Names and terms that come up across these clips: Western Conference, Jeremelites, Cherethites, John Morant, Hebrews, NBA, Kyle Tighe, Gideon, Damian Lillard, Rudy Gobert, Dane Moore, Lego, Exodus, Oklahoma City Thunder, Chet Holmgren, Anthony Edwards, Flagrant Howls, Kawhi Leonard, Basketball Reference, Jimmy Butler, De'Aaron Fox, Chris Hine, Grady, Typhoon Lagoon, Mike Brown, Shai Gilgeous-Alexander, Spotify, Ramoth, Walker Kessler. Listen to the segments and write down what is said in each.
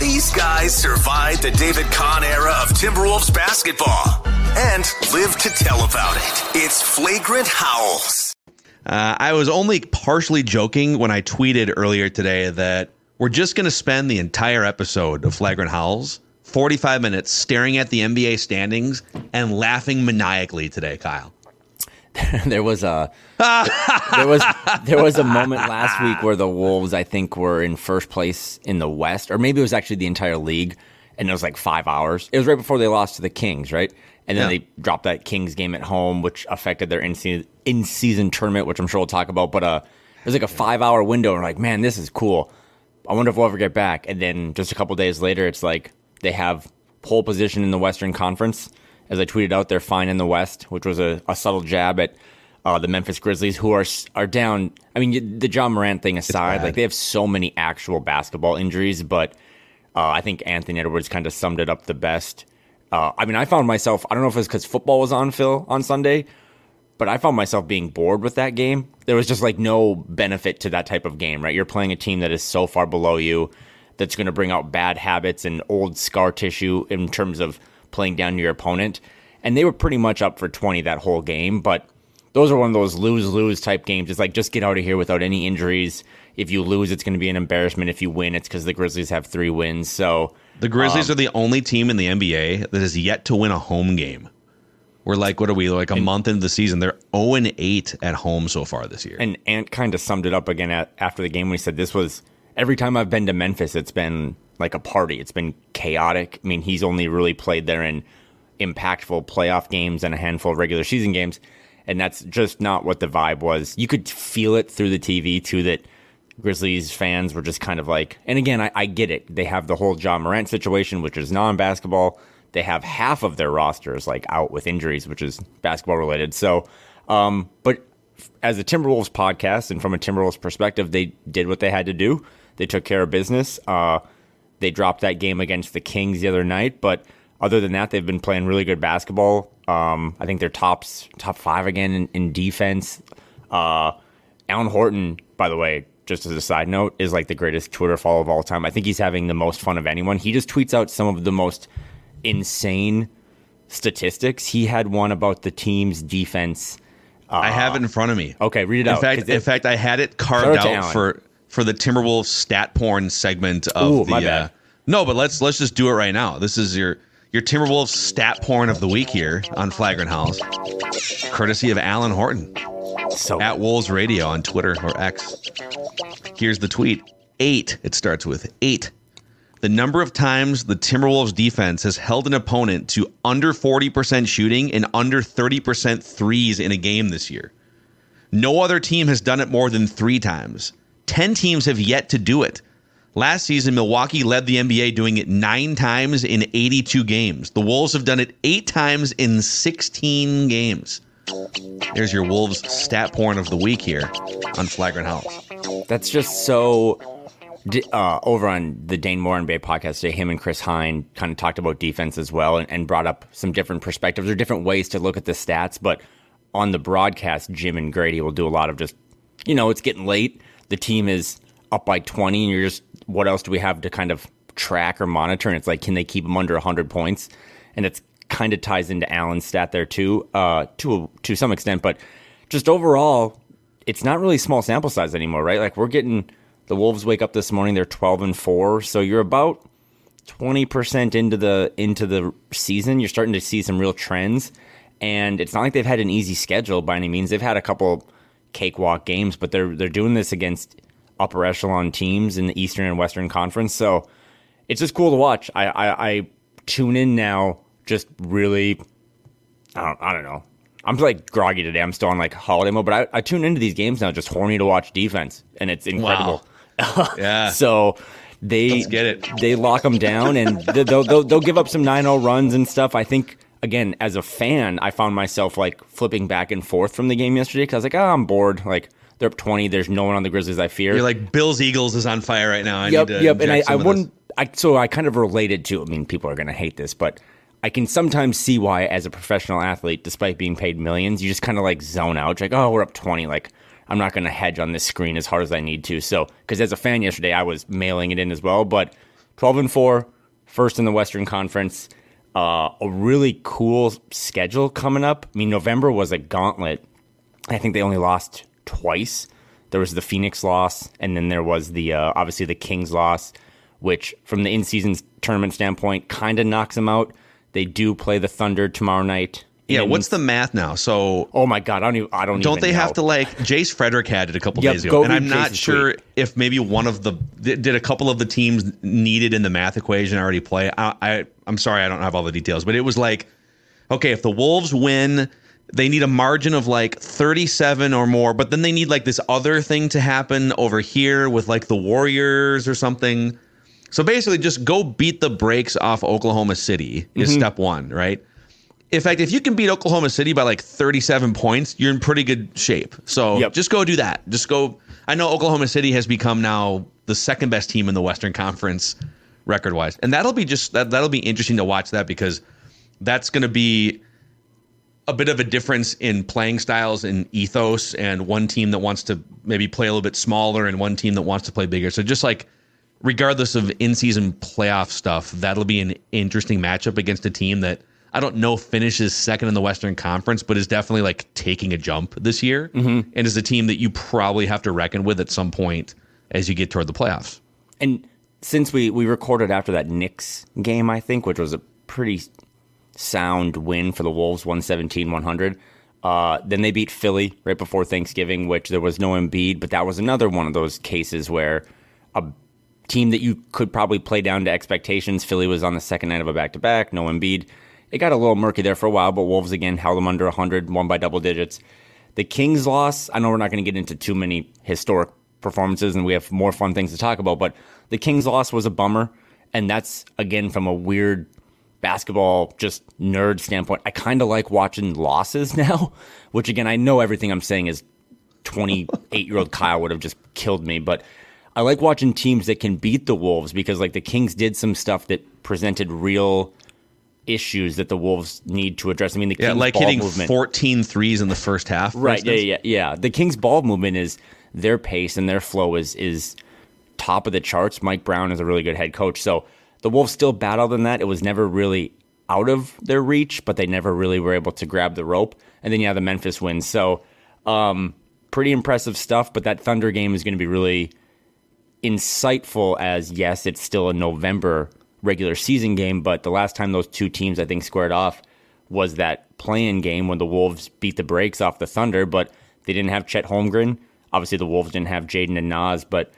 These guys survived the David Kahn era of Timberwolves basketball and lived to tell about it. It's Flagrant Howls. I was only partially joking when I tweeted earlier today that we're just going to spend the entire episode of Flagrant Howls, 45 minutes, staring at the NBA standings and laughing maniacally today, Kyle. There was a moment last week where the Wolves, I think, were in first place in the West, or maybe it was actually the entire league, and it was like 5 hours. It was right before they lost to the Kings, right? And then they dropped that Kings game at home, which affected their in-season tournament, which I'm sure we'll talk about. But it was like a 5 hour window, and we're like, man, this is cool. I wonder if we'll ever get back. And then just a couple days later, it's like they have pole position in the Western Conference. As I tweeted out, they're fine in the West, which was a subtle jab at the Memphis Grizzlies, who are down. I mean, the John Morant thing aside, like they have so many actual basketball injuries, but I think Anthony Edwards kind of summed it up the best. I mean, I found myself, I don't know if it's because football was on, Phil, on Sunday, but I found myself being bored with that game. There was just like no benefit to that type of game, right? You're playing a team that is so far below you that's going to bring out bad habits and old scar tissue in terms of playing down to your opponent, and they were pretty much up for 20 that whole game. But those are one of those lose-lose type games. It's like, just get out of here without any injuries. If you lose, it's going to be an embarrassment. If you win, it's because the Grizzlies have 3 wins. So the Grizzlies are the only team in the NBA that has yet to win a home game. We're like, what are we, like a month into the season? They're 0-8 at home so far this year. And Ant kind of summed it up again after the game when he said, this was, every time I've been to Memphis, it's been like a party. It's been chaotic. I mean, he's only really played there in impactful playoff games and a handful of regular season games, and that's just not what the vibe was. You could feel it through the TV, too, that Grizzlies fans were just kind of like, and again, I get it. They have the whole John Morant situation, which is non-basketball. They have half of their rosters like out with injuries, which is basketball-related. So, but as a Timberwolves podcast and from a Timberwolves perspective, they did what they had to do. They took care of business. They dropped that game against the Kings the other night, but other than that, they've been playing really good basketball. I think they're top 5 again in defense. Allen Horton, by the way, just as a side note, is like the greatest Twitter follow of all time. I think he's having the most fun of anyone. He just tweets out some of the most insane statistics. He had one about the team's defense. I have it in front of me. Okay, read it out. In fact, I had it carved out for the Timberwolves stat porn segment of no, but let's just do it right now. This is your Timberwolves stat porn of the week here on Flagrant Howls, courtesy of Allen Horton. So at Wolves Radio on Twitter or X. Here's the tweet. 8. It starts with 8. The number of times the Timberwolves defense has held an opponent to under 40% shooting and under 30% threes in a game this year. No other team has done it more than 3 times. 10 teams have yet to do it. Last season, Milwaukee led the NBA doing it 9 times in 82 games. The Wolves have done it 8 times in 16 games. There's your Wolves stat porn of the week here on Flagrant Howls. That's just so... over on the Dane Moore NBA podcast today, him and Chris Hine kind of talked about defense as well and brought up some different perspectives or different ways to look at the stats. But on the broadcast, Jim and Grady will do a lot of just, you know, it's getting late. The team is up by 20, and you're just, what else do we have to kind of track or monitor? And it's like, can they keep them under 100 points? And it's kind of ties into Allen's stat there too, to some extent. But just overall, it's not really small sample size anymore, right? Like we're getting, the Wolves wake up this morning, they're 12-4, so you're about 20% into the season. You're starting to see some real trends, and it's not like they've had an easy schedule by any means. They've had a couple cakewalk games, but they're doing this against upper echelon teams in the Eastern and Western Conference. So it's just cool to watch. I tune in now, just really, I don't know. I'm like groggy today. I'm still on like holiday mode, but I tune into these games now, just horny to watch defense, and it's incredible. Wow. Yeah. So They lock them down, and they'll give up some 9-0 runs and stuff. I think, again, as a fan, I found myself like flipping back and forth from the game yesterday because I was like, I'm bored. Like, they're up 20. There's no one on the Grizzlies, I fear. You're like, Bills Eagles is on fire right now. I need to. And I wouldn't. So I kind of related to. I mean, people are going to hate this, but I can sometimes see why, as a professional athlete, despite being paid millions, you just kind of like zone out. You're like, oh, we're up 20. Like, I'm not going to hedge on this screen as hard as I need to. So, because as a fan yesterday, I was mailing it in as well. But 12-4, first in the Western Conference. A really cool schedule coming up. I mean, November was a gauntlet. I think they only lost twice. There was the Phoenix loss, and then there was the obviously the Kings loss, which from the in-season tournament standpoint kind of knocks them out. They do play the Thunder tomorrow night. Yeah, what's the math now? So, oh my God, I don't even know. Have to like Jace Frederick had it a couple days ago, and I'm not sure if maybe one of the did a couple of the teams needed in the math equation already play. I'm sorry, I don't have all the details, but it was like, okay, if the Wolves win, they need a margin of like 37 or more, but then they need like this other thing to happen over here with like the Warriors or something. So basically, just go beat the brakes off Oklahoma City is step one, right? In fact, if you can beat Oklahoma City by like 37 points, you're in pretty good shape. So just go do that. Just go. I know Oklahoma City has become now the second best team in the Western Conference record-wise. And that'll be just that'll be interesting to watch that, because that's going to be a bit of a difference in playing styles and ethos, and one team that wants to maybe play a little bit smaller and one team that wants to play bigger. So just like, regardless of in-season playoff stuff, that'll be an interesting matchup against a team that I don't know finishes second in the Western Conference, but is definitely like taking a jump this year, and is a team that you probably have to reckon with at some point as you get toward the playoffs. And since we recorded after that Knicks game, I think, which was a pretty sound win for the Wolves, 117-100. Then they beat Philly right before Thanksgiving, which there was no Embiid, but that was another one of those cases where a team that you could probably play down to expectations. Philly was on the second night of a back-to-back, no Embiid. It got a little murky there for a while, but Wolves again held them under 100, won by double digits. The Kings loss, I know we're not going to get into too many historic performances, and we have more fun things to talk about, but the Kings loss was a bummer, and that's, again, from a weird basketball just nerd standpoint. I kind of like watching losses now, which, again, I know everything I'm saying is 28-year-old Kyle would have just killed me, but I like watching teams that can beat the Wolves, because like the Kings did some stuff that presented real issues that the Wolves need to address. I mean, the Kings like ball hitting movement, 14 threes in the first half, right? Yeah. The Kings ball movement is their pace and their flow is top of the charts. Mike Brown is a really good head coach, so the Wolves still battled in that. It was never really out of their reach, but they never really were able to grab the rope. And then the Memphis wins. So pretty impressive stuff. But that Thunder game is going to be really insightful, as yes, it's still a November regular season game, but the last time those two teams I think squared off was that play-in game when the Wolves beat the brakes off the Thunder, but they didn't have Chet Holmgren. Obviously the Wolves didn't have Jaden and Nas, but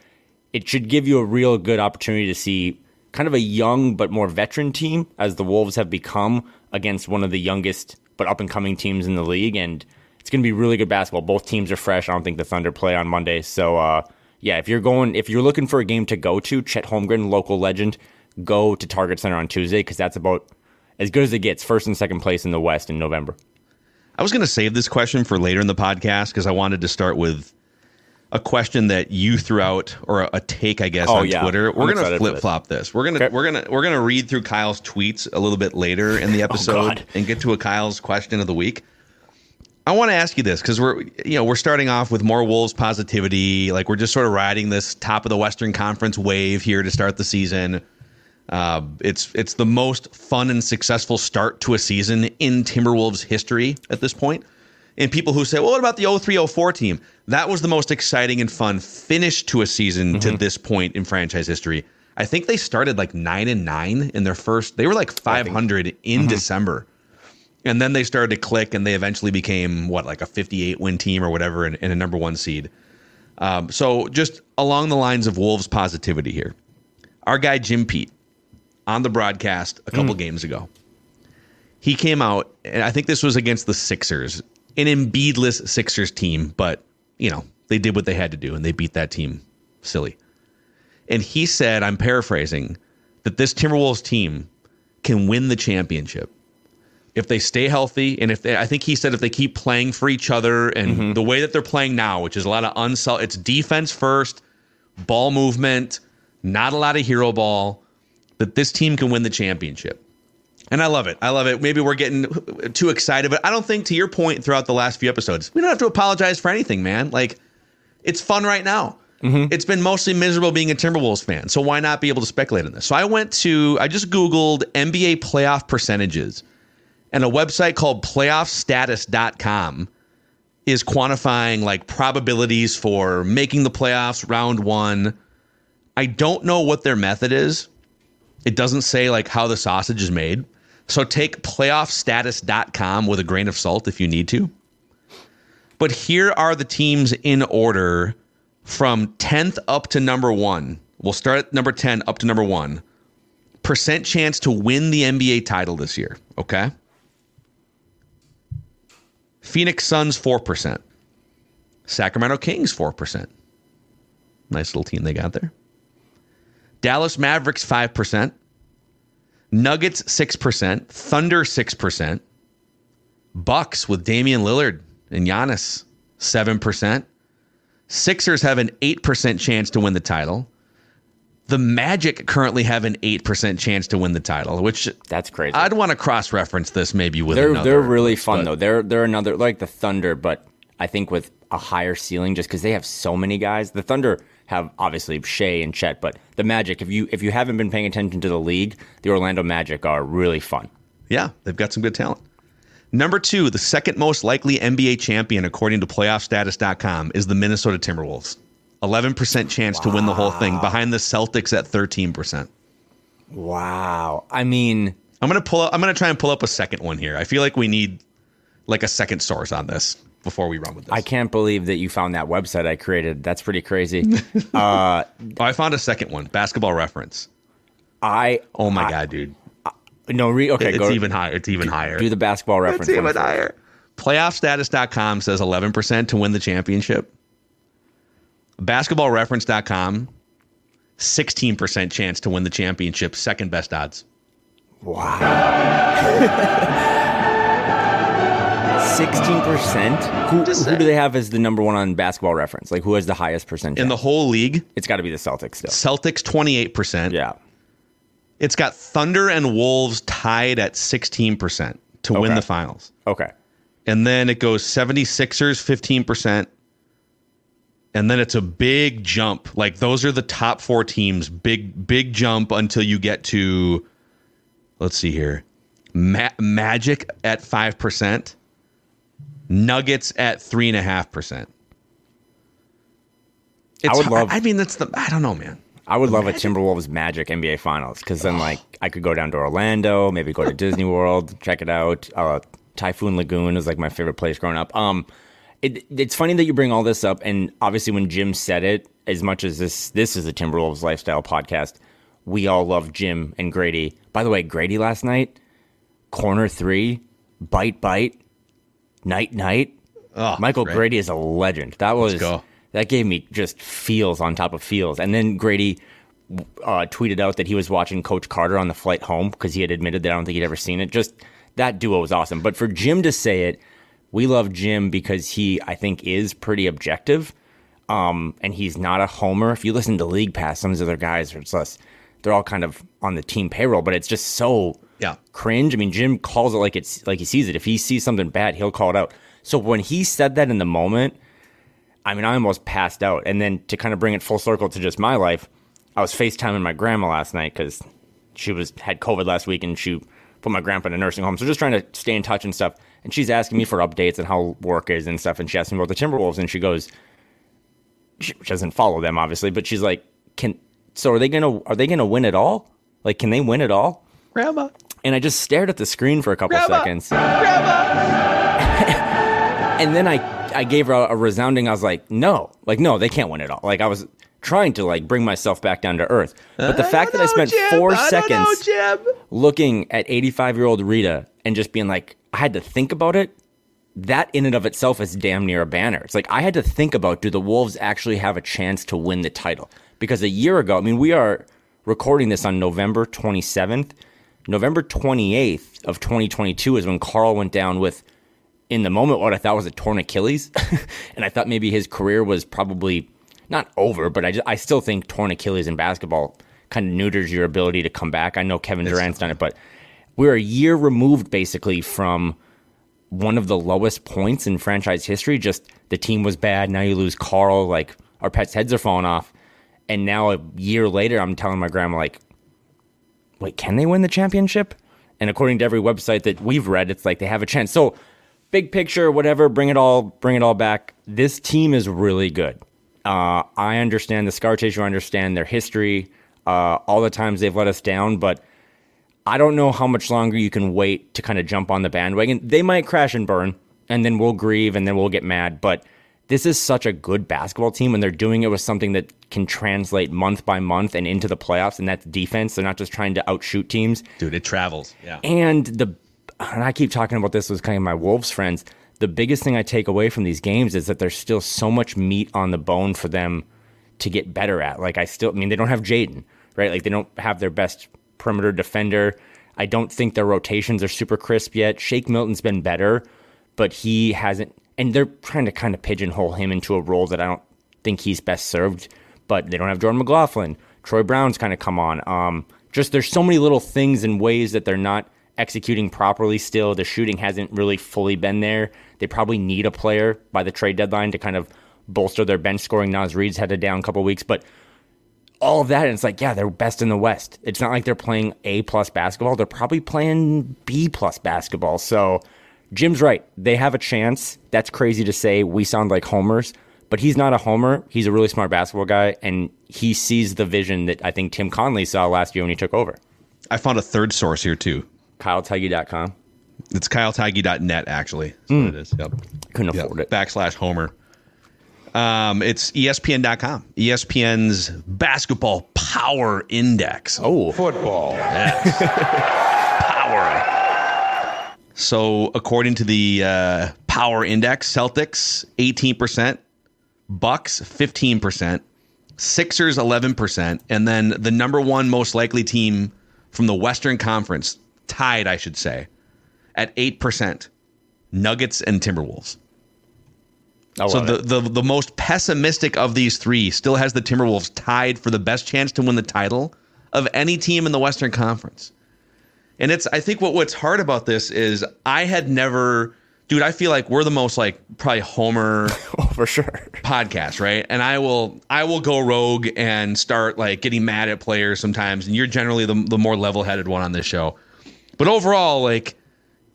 it should give you a real good opportunity to see kind of a young but more veteran team, as the Wolves have become, against one of the youngest but up-and-coming teams in the league, and it's going to be really good basketball. Both teams are fresh. I don't think the Thunder play on Monday, so yeah, if you're looking for a game to go to, Chet Holmgren, local legend, go to Target Center on Tuesday, because that's about as good as it gets. First and second place in the West in November. I was going to save this question for later in the podcast, because I wanted to start with a question that you threw out, or a take, I guess, on Twitter. We're going to flip flop this. We're gonna read through Kyle's tweets a little bit later in the episode and get to a Kyle's question of the week. I want to ask you this, because we're starting off with more Wolves positivity. Like, we're just sort of riding this top of the Western Conference wave here to start the season. It's the most fun and successful start to a season in Timberwolves history at this point. And people who say, well, what about the 03-04 team? That was the most exciting and fun finish to a season to this point in franchise history. I think they started like 9-9 in their first. They were like 500 in December. And then they started to click, and they eventually became, like a 58-win team or whatever, and a number one seed. So just along the lines of Wolves positivity here, our guy Jim Pete, on the broadcast a couple games ago, he came out, and I think this was against the Sixers, an Embiidless Sixers team, but, they did what they had to do, and they beat that team silly. And he said, I'm paraphrasing, that this Timberwolves team can win the championship if they stay healthy. And if they, I think he said, if they keep playing for each other and the way that they're playing now, which is a lot of it's defense first, ball movement, not a lot of hero ball, that this team can win the championship. And I love it. I love it. Maybe we're getting too excited, but I don't think, to your point throughout the last few episodes, we don't have to apologize for anything, man. Like, it's fun right now. Mm-hmm. It's been mostly miserable being a Timberwolves fan. So why not be able to speculate on this? So I just Googled NBA playoff percentages, and a website called playoffstatus.com is quantifying like probabilities for making the playoffs round one. I don't know what their method is. It doesn't say like how the sausage is made. So take playoffstatus.com with a grain of salt if you need to. But here are the teams in order from 10th up to number one. We'll start at number 10 up to number 1% chance to win the NBA title this year. Okay. Phoenix Suns, 4%. Sacramento Kings, 4%. Nice little team they got there. Dallas Mavericks, 5%. Nuggets, 6%. Thunder, 6%. Bucks with Damian Lillard and Giannis, 7%. Sixers have an 8% chance to win the title. The Magic currently have an 8% chance to win the title, which that's crazy. I'd want to cross-reference this maybe with another. They're really fun, though. They're another, like the Thunder, but I think with a higher ceiling just because they have so many guys. The Thunder have obviously Shea and Chet, but the Magic, if you haven't been paying attention to the league, the Orlando Magic are really fun. Yeah, they've got some good talent. Number 2, the second most likely NBA champion, according to playoffstatus.com, is the Minnesota Timberwolves. 11% chance to win the whole thing, behind the Celtics at 13%. Wow. I mean, I'm going to try and pull up a second one here. I feel like we need like a second source on this before we run with this. I can't believe that you found that website I created. That's pretty crazy. I found a second one, Basketball Reference. God, dude. Okay, it's even higher. It's even higher. Do the Basketball Reference. It's even higher. Playoffstatus.com says 11% to win the championship. Basketballreference.com, 16% chance to win the championship, second best odds. Wow. 16%? Who do they have as the number one on Basketball Reference? Like, who has the highest percentage? In the whole league? It's got to be the Celtics still. Celtics, 28%. Yeah. It's got Thunder and Wolves tied at 16% to win the finals. Okay. And then it goes 76ers, 15%. And then it's a big jump. Like, those are the top four teams. Big jump until you get to, let's see here, Magic at 5%, Nuggets at 3.5%. I don't know, man. I would love a Timberwolves Magic NBA Finals because then, like, I could go down to Orlando, maybe go to Disney World, check it out. Typhoon Lagoon is like my favorite place growing up. It's funny that you bring all this up, and obviously when Jim said it, as much as this is a Timberwolves lifestyle podcast, we all love Jim and Grady. By the way, Grady last night, corner three, bite, night. Oh, Michael great. Grady is a legend. That gave me just feels on top of feels. And then Grady tweeted out that he was watching Coach Carter on the flight home because he had admitted that I don't think he'd ever seen it. Just that duo was awesome. But for Jim to say it, we love Jim because he, I think, is pretty objective, and he's not a homer. If you listen to League Pass, some of these other guys, they're all kind of on the team payroll, but it's just so cringe. I mean, Jim calls it like it's like he sees it. If he sees something bad, he'll call it out. So when he said that in the moment, I mean, I almost passed out. And then to kind of bring it full circle to just my life, I was FaceTiming my grandma last night because she had COVID last week, and she put my grandpa in a nursing home. So just trying to stay in touch and stuff. And she's asking me for updates and how work is and stuff. And she asked me about the Timberwolves. And she goes, she doesn't follow them, obviously. But she's like, are they gonna win it all? Like, can they win it all? Grandma. And I just stared at the screen for a couple seconds. Grandma. And then I gave her a resounding, I was like, no, they can't win it all. Like, I was trying to, like, bring myself back down to earth. But the fact that I spent 4 seconds looking at 85-year-old Rita and just being like, I had to think about it. That in and of itself is damn near a banner. It's like, I had to think about, do the Wolves actually have a chance to win the title? because a year ago, I mean, we are recording this on November 27th. November 28th of 2022 is when Carl went down with, in the moment, what I thought was a torn Achilles. And I thought maybe his career was probably not over, but I still think torn Achilles in basketball kind of neuters your ability to come back. I know Kevin Durant's done it, but we're a year removed basically from one of the lowest points in franchise history. Just the team was bad. Now you lose Carl. Like, our pets' heads are falling off. And now a year later, I'm telling my grandma, like, wait, can they win the championship? And according to every website that we've read, it's like they have a chance. So big picture, whatever, bring it all back. This team is really good. I understand the scar tissue. I understand their history. All the times they've let us down, but I don't know how much longer you can wait to kind of jump on the bandwagon. They might crash and burn, and then we'll grieve, and then we'll get mad. But this is such a good basketball team, and they're doing it with something that can translate month by month and into the playoffs, and that's defense. They're not just trying to outshoot teams. Dude, it travels. Yeah. And I keep talking about this with kind of my Wolves friends. The biggest thing I take away from these games is that there's still so much meat on the bone for them to get better at. Like, they don't have Jaden, right? Like, they don't have their best perimeter defender. I don't think their rotations are super crisp yet. Shake Milton's been better, but he hasn't, and they're trying to kind of pigeonhole him into a role that I don't think he's best served, but they don't have Jordan McLaughlin. Troy Brown's kind of come on. Just there's so many little things and ways that they're not executing properly still. The shooting hasn't really fully been there. They probably need a player by the trade deadline to kind of bolster their bench scoring. Naz Reid's had a down couple weeks, but all of that, and it's like, yeah, they're best in the West. It's not like they're playing A+ basketball. They're probably playing B+ basketball. So Jim's right. They have a chance. That's crazy to say. We sound like homers, but he's not a homer. He's a really smart basketball guy, and he sees the vision that I think Tim Conley saw last year when he took over. I found a third source here, too. KyleTighe.com. It's KyleTighe.net, actually. That's what it is. Yep. Couldn't afford it. /homer. It's ESPN.com. ESPN's Basketball Power Index. Oh, football. Yes. Power. So according to the Power Index, Celtics 18%, Bucks 15%, Sixers 11%, and then the number one most likely team from the Western Conference, tied, I should say, at 8%, Nuggets and Timberwolves. So the most pessimistic of these three still has the Timberwolves tied for the best chance to win the title of any team in the Western Conference. And I think what's hard about this is I had never, dude, I feel like we're the most like probably homer for sure podcast, right? And I will go rogue and start like getting mad at players sometimes. And you're generally the more level-headed one on this show. But overall, like,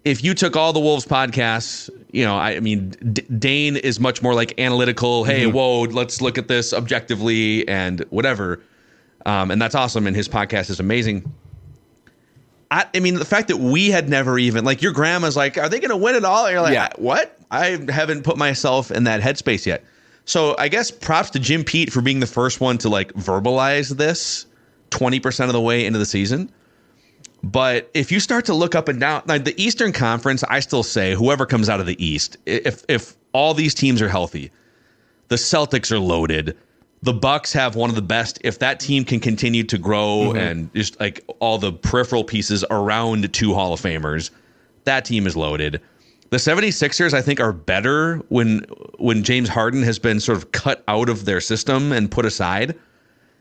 if you took all the Wolves podcasts, you know, I mean, Dane is much more like analytical. Hey, whoa, let's look at this objectively and whatever. And that's awesome. And his podcast is amazing. I mean, the fact that we had never even, like, your grandma's like, are they going to win it all? And you're like, yeah. What? I haven't put myself in that headspace yet. So I guess props to Jim Pete for being the first one to like verbalize this 20% of the way into the season. But if you start to look up and down, like the Eastern Conference, I still say whoever comes out of the East, if all these teams are healthy, the Celtics are loaded. The Bucks have one of the best. If that team can continue to grow and just like all the peripheral pieces around two Hall of Famers, that team is loaded. The 76ers, I think, are better when James Harden has been sort of cut out of their system and put aside.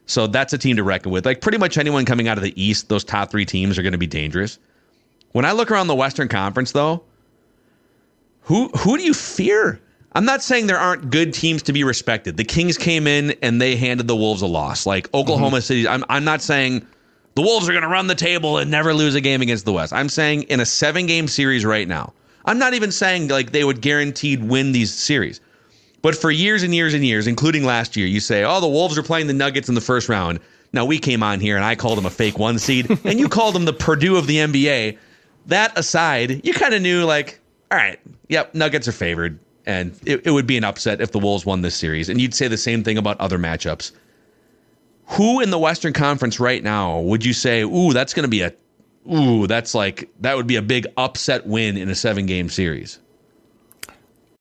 So that's a team to reckon with. Like pretty much anyone coming out of the East, those top three teams are going to be dangerous. When I look around the Western Conference, though, who do you fear? I'm not saying there aren't good teams to be respected. The Kings came in and they handed the Wolves a loss. Like Oklahoma City, I'm not saying the Wolves are going to run the table and never lose a game against the West. I'm saying in a 7-game series right now. I'm not even saying like they would guaranteed win these series. But for years and years and years, including last year, you say, oh, the Wolves are playing the Nuggets in the first round. Now, we came on here and I called them a fake 1 seed and you called them the Purdue of the NBA. That aside, you kind of knew like, all right, yep, Nuggets are favored. And it would be an upset if the Wolves won this series. And you'd say the same thing about other matchups. Who in the Western Conference right now would you say, ooh, that's going to be that would be a big upset win in a 7-game series?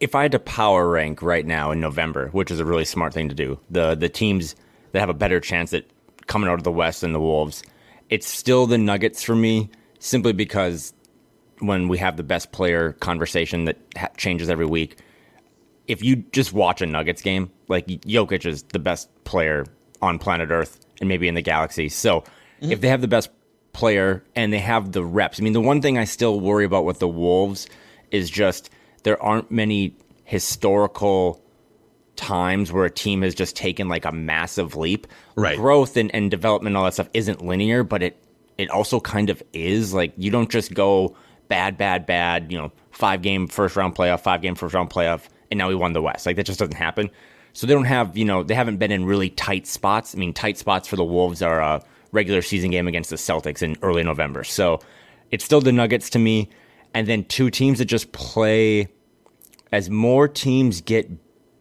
If I had to power rank right now in November, which is a really smart thing to do, the teams that have a better chance at coming out of the West than the Wolves, it's still the Nuggets for me, simply because when we have the best player conversation that changes every week, if you just watch a Nuggets game, like Jokic is the best player on planet Earth and maybe in the galaxy. So if they have the best player and they have the reps, I mean, the one thing I still worry about with the Wolves is just there aren't many historical times where a team has just taken like a massive leap. Right. Growth and development and all that stuff isn't linear, but it also kind of is. Like, you don't just go bad, you know, 5-game first-round playoff, and now we won the West. Like, that just doesn't happen. So they don't have, you know, they haven't been in really tight spots. I mean, tight spots for the Wolves are a regular season game against the Celtics in early November. So it's still the Nuggets to me. And then two teams that just play as more teams get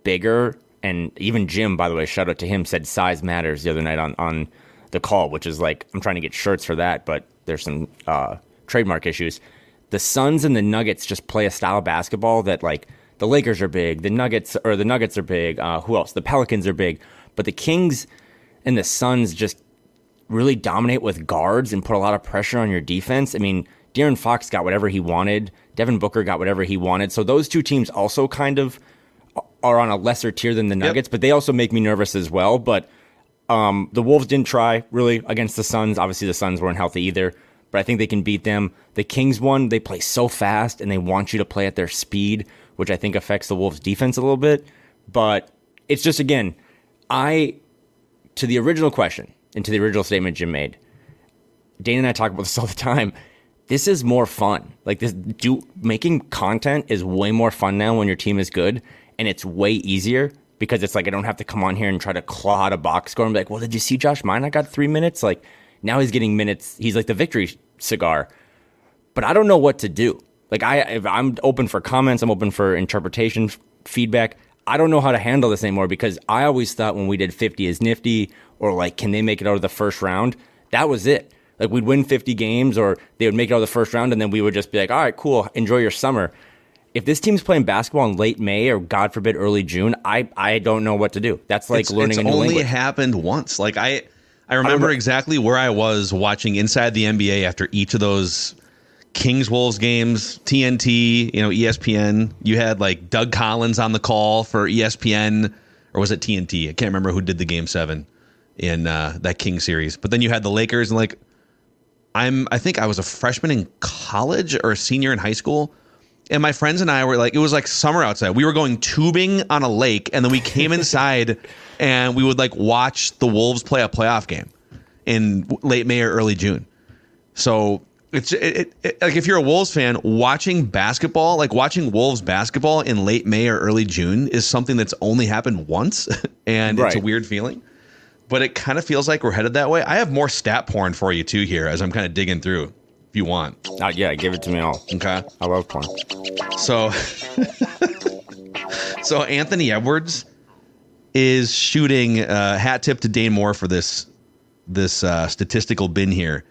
bigger. And even Jim, by the way, shout out to him, said size matters the other night on the call, which is like, I'm trying to get shirts for that, but there's some trademark issues. The Suns and the Nuggets just play a style of basketball that, like, the Lakers are big, the Nuggets are big. Who else? The Pelicans are big, but the Kings and the Suns just really dominate with guards and put a lot of pressure on your defense. I mean, De'Aaron Fox got whatever he wanted. Devin Booker got whatever he wanted. So those two teams also kind of are on a lesser tier than the Nuggets, but they also make me nervous as well. But the Wolves didn't try, really, against the Suns. Obviously, the Suns weren't healthy either, but I think they can beat them. The Kings won. They play so fast, and they want you to play at their speed, which I think affects the Wolves' defense a little bit. But it's just, again, to the original question and to the original statement Jim made, Dane and I talk about this all the time. This is more fun. Like, making content is way more fun now when your team is good, and it's way easier because it's like, I don't have to come on here and try to claw out a box score and be like, well, did you see Josh Minot got 3 minutes? Like, now he's getting minutes. He's like the victory cigar. But I don't know what to do. Like, I'm open for comments. I'm open for interpretation, feedback. I don't know how to handle this anymore, because I always thought when we did 50 is nifty, or like, can they make it out of the first round? That was it. Like, we'd win 50 games, or they would make it out of the first round, and then we would just be like, all right, cool, enjoy your summer. If this team's playing basketball in late May, or God forbid, early June, I don't know what to do. That's like learning a new language. It's only happened once. Like, I remember exactly where I was watching Inside the NBA after each of those Kings-Wolves games, TNT, you know, ESPN. You had, like, Doug Collins on the call for ESPN, or was it TNT? I can't remember who did the Game 7 in that King series. But then you had the Lakers, and, like, I think I was a freshman in college or a senior in high school, and my friends and I were like, it was like summer outside. We were going tubing on a lake, and then we came inside, and we would like watch the Wolves play a playoff game in late May or early June. So it's like, if you're a Wolves fan, watching basketball, like watching Wolves basketball in late May or early June, is something that's only happened once, and It's a weird feeling. But it kind of feels like we're headed that way. I have more stat porn for you, too, here, as I'm kind of digging through, if you want. Oh, yeah, give it to me all. Okay. I love porn. So Anthony Edwards is shooting, hat tip to Dane Moore for this statistical bin here.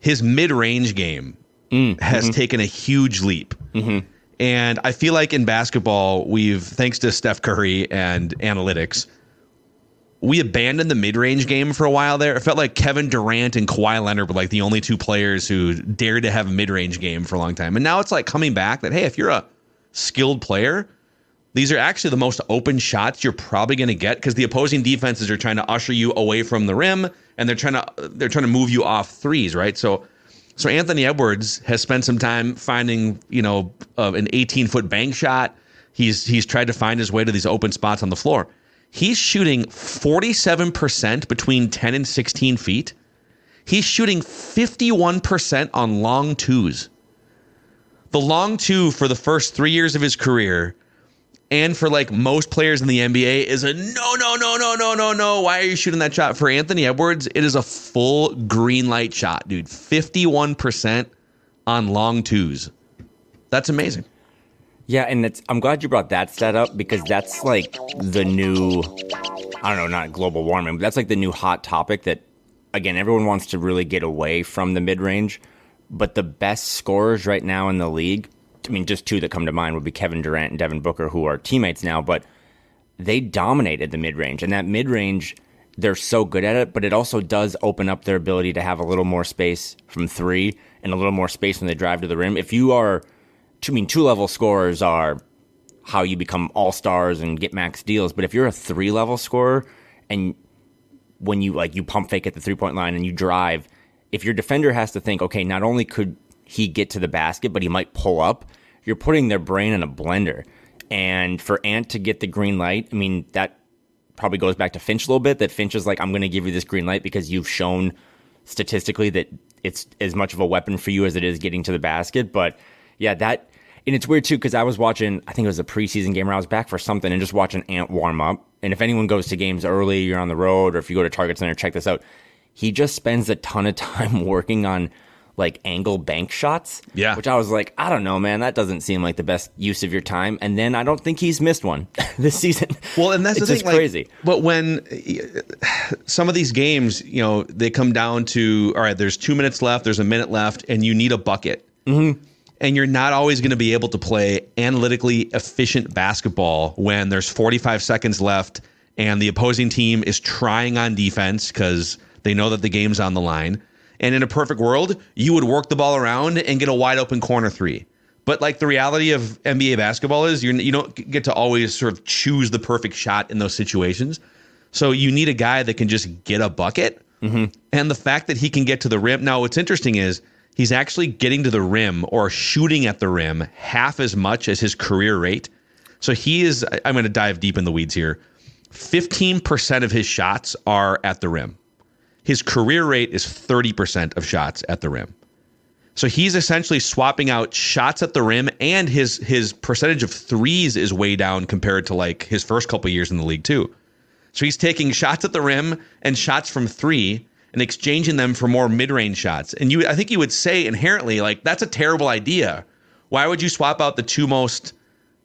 His mid-range game has taken a huge leap. Mm-hmm. And I feel like in basketball, thanks to Steph Curry and analytics, we abandoned the mid-range game for a while there. It felt like Kevin Durant and Kawhi Leonard were like the only two players who dared to have a mid-range game for a long time. And now it's like coming back that, hey, if you're a skilled player, these are actually the most open shots you're probably going to get, because the opposing defenses are trying to usher you away from the rim, and they're trying to move you off threes, right? So Anthony Edwards has spent some time finding, you know, an 18-foot bank shot. He's tried to find his way to these open spots on the floor. He's shooting 47% between 10 and 16 feet. He's shooting 51% on long twos. the long two for the first 3 years of his career, and for like most players in the NBA, is a no. Why are you shooting that shot? For Anthony Edwards, it is a full green light shot, dude. 51% on long twos. That's amazing. Yeah, and I'm glad you brought that stat up, because that's like the new, I don't know, not global warming, but that's like the new hot topic that, again, everyone wants to really get away from the mid-range. But the best scorers right now in the league, I mean, just two that come to mind would be Kevin Durant and Devin Booker, who are teammates now, but they dominated the mid-range. And that mid-range, they're so good at it, but it also does open up their ability to have a little more space from three and a little more space when they drive to the rim. If you are, I mean, two-level scorers are how you become all-stars and get max deals, but if you're a three-level scorer and when you like you pump fake at the three-point line and you drive, if your defender has to think, okay, not only could he get to the basket, but he might pull up, you're putting their brain in a blender. And for Ant to get the green light, I mean, that probably goes back to Finch a little bit, that Finch is like, I'm going to give you this green light because you've shown statistically that it's as much of a weapon for you as it is getting to the basket. But yeah, that, and it's weird too, because I was watching, I think it was a preseason game where I was back for something and just watching Ant warm up. And if anyone goes to games early, you're on the road, or if you go to Target Center, check this out. He just spends a ton of time working on like angle bank shots, yeah, which I was like, I don't know, man, that doesn't seem like the best use of your time. And then I don't think he's missed one this season. Well, and that's the thing, just like, crazy. But when some of these games, you know, they come down to, all right, there's 2 minutes left, there's a minute left, and you need a bucket. Mm-hmm. And you're not always going to be able to play analytically efficient basketball when there's 45 seconds left and the opposing team is trying on defense because they know that the game's on the line. And in a perfect world, you would work the ball around and get a wide open corner three. But like the reality of NBA basketball is you don't get to always sort of choose the perfect shot in those situations. So you need a guy that can just get a bucket. Mm-hmm. And the fact that he can get to the rim. Now, what's interesting is he's actually getting to the rim or shooting at the rim half as much as his career rate. So he is, I'm going to dive deep in the weeds here. 15% of his shots are at the rim. His career rate is 30% of shots at the rim. So he's essentially swapping out shots at the rim, and his percentage of threes is way down compared to like his first couple of years in the league too. So he's taking shots at the rim and shots from three and exchanging them for more mid-range shots. And I think you would say inherently, like, that's a terrible idea. Why would you swap out the two most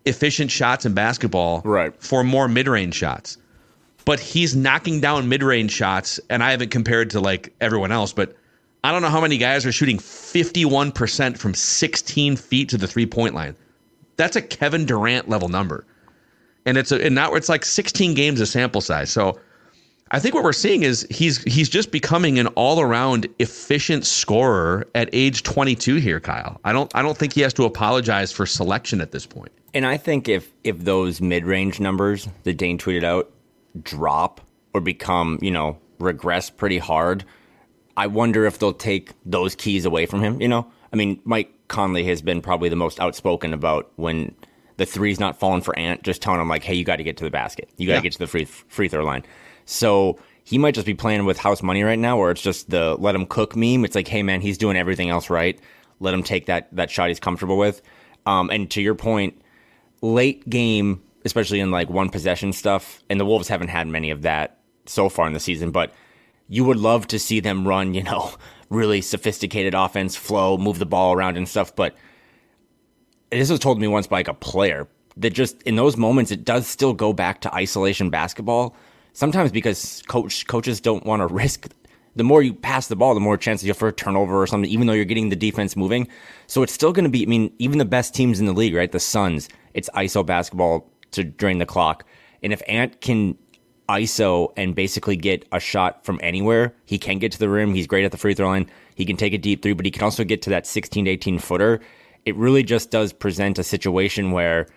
efficient shots in basketball, right, for more mid-range shots? But he's knocking down mid-range shots, and I haven't compared to like everyone else, but I don't know how many guys are shooting 51% from 16 feet to the three-point line. That's a Kevin Durant level number. And it's like 16 games of sample size. So I think what we're seeing is he's just becoming an all-around efficient scorer at age 22 here, Kyle. I don't think he has to apologize for selection at this point. And I think if those mid-range numbers that Dane tweeted out drop or become, you know, regress pretty hard, I wonder if they'll take those keys away from him, you know? I mean, Mike Conley has been probably the most outspoken about when the three's not falling for Ant, just telling him, like, hey, you got to get to the basket. You got to get to the free throw line. So he might just be playing with house money right now, where it's just the let him cook meme. It's like, hey, man, he's doing everything else right. Let him take that shot he's comfortable with. And to your point, late game, especially in like one possession stuff, and the Wolves haven't had many of that so far in the season, but you would love to see them run, you know, really sophisticated offense, flow, move the ball around and stuff. But this was told to me once by like a player that just in those moments, it does still go back to isolation basketball sometimes, because coaches don't want to risk. The more you pass the ball, the more chances you have for a turnover or something, even though you're getting the defense moving. So it's still going to be, I mean, even the best teams in the league, right? The Suns, it's ISO basketball to drain the clock. And if Ant can ISO and basically get a shot from anywhere, he can get to the rim. He's great at the free throw line. He can take a deep three, but he can also get to that 16 to 18 footer. It really just does present a situation where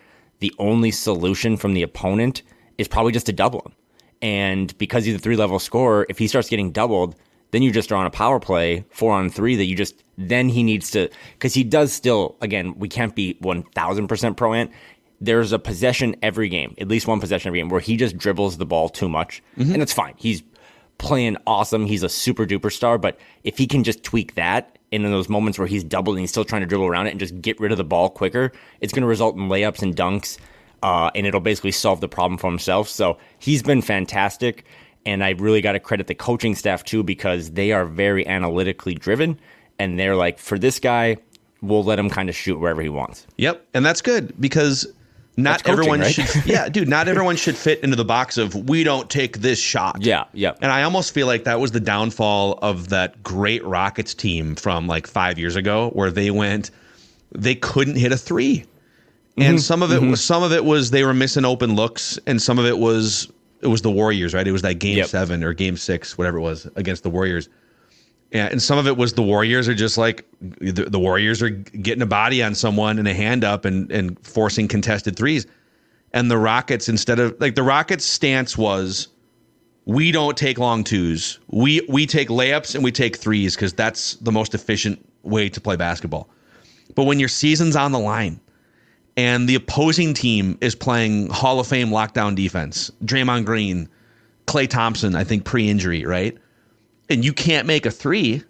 the only solution from the opponent is probably just to double him. And because he's a three-level scorer, if he starts getting doubled, then you just are on a power play 4-on-3 that you just, then he needs to, because he does still, again, we can't be 1,000% pro Ant. There's a possession every game, at least one possession every game, where he just dribbles the ball too much. Mm-hmm. And it's fine. He's playing awesome. He's a super duper star, but if he can just tweak that, and in those moments where he's doubled and he's still trying to dribble around it and just get rid of the ball quicker, it's going to result in layups and dunks, and it'll basically solve the problem for himself. So he's been fantastic, and I really got to credit the coaching staff too, because they are very analytically driven, and they're like, for this guy, we'll let him kind of shoot wherever he wants. Yep, and that's good, because not coaching, everyone right? should. Yeah, dude, not everyone should fit into the box of we don't take this shot. Yeah. And I almost feel like that was the downfall of that great Rockets team from like 5 years ago, where they couldn't hit a three, and some of it was they were missing open looks, and some of it was the Warriors, right? It was that game 7 or game 6, whatever it was, against the Warriors. Yeah, and some of it was the Warriors are just like, the Warriors are getting a body on someone and a hand up and forcing contested threes. And the Rockets, instead of, like, the Rockets' stance was, we don't take long twos. We take layups and we take threes, because that's the most efficient way to play basketball. But when your season's on the line and the opposing team is playing Hall of Fame lockdown defense, Draymond Green, Klay Thompson, I think pre-injury, right? And you can't make a three,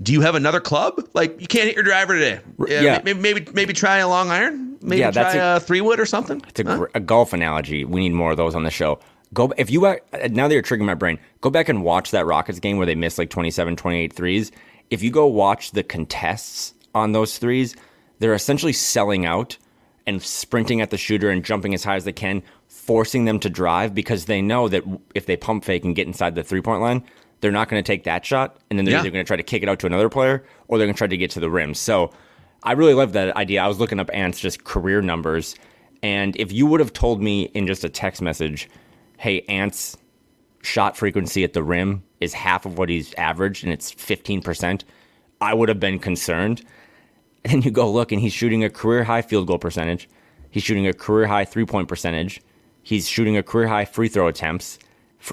do you have another club? Like, you can't hit your driver today. Yeah. Maybe try a long iron. Maybe try a 3-wood or something. It's a golf analogy. We need more of those on the show. Now that you're triggering my brain, go back and watch that Rockets game where they missed like 27, 28 threes. If you go watch the contests on those threes, they're essentially selling out and sprinting at the shooter and jumping as high as they can, forcing them to drive, because they know that if they pump fake and get inside the three-point line, they're not going to take that shot, and then they're either going to try to kick it out to another player, or they're going to try to get to the rim. So I really love that idea. I was looking up Ant's just career numbers, and if you would have told me in just a text message, hey, Ant's shot frequency at the rim is half of what he's averaged, and it's 15%, I would have been concerned. And then you go look, and he's shooting a career-high field goal percentage. He's shooting a career-high three-point percentage. He's shooting a career-high free throw attempts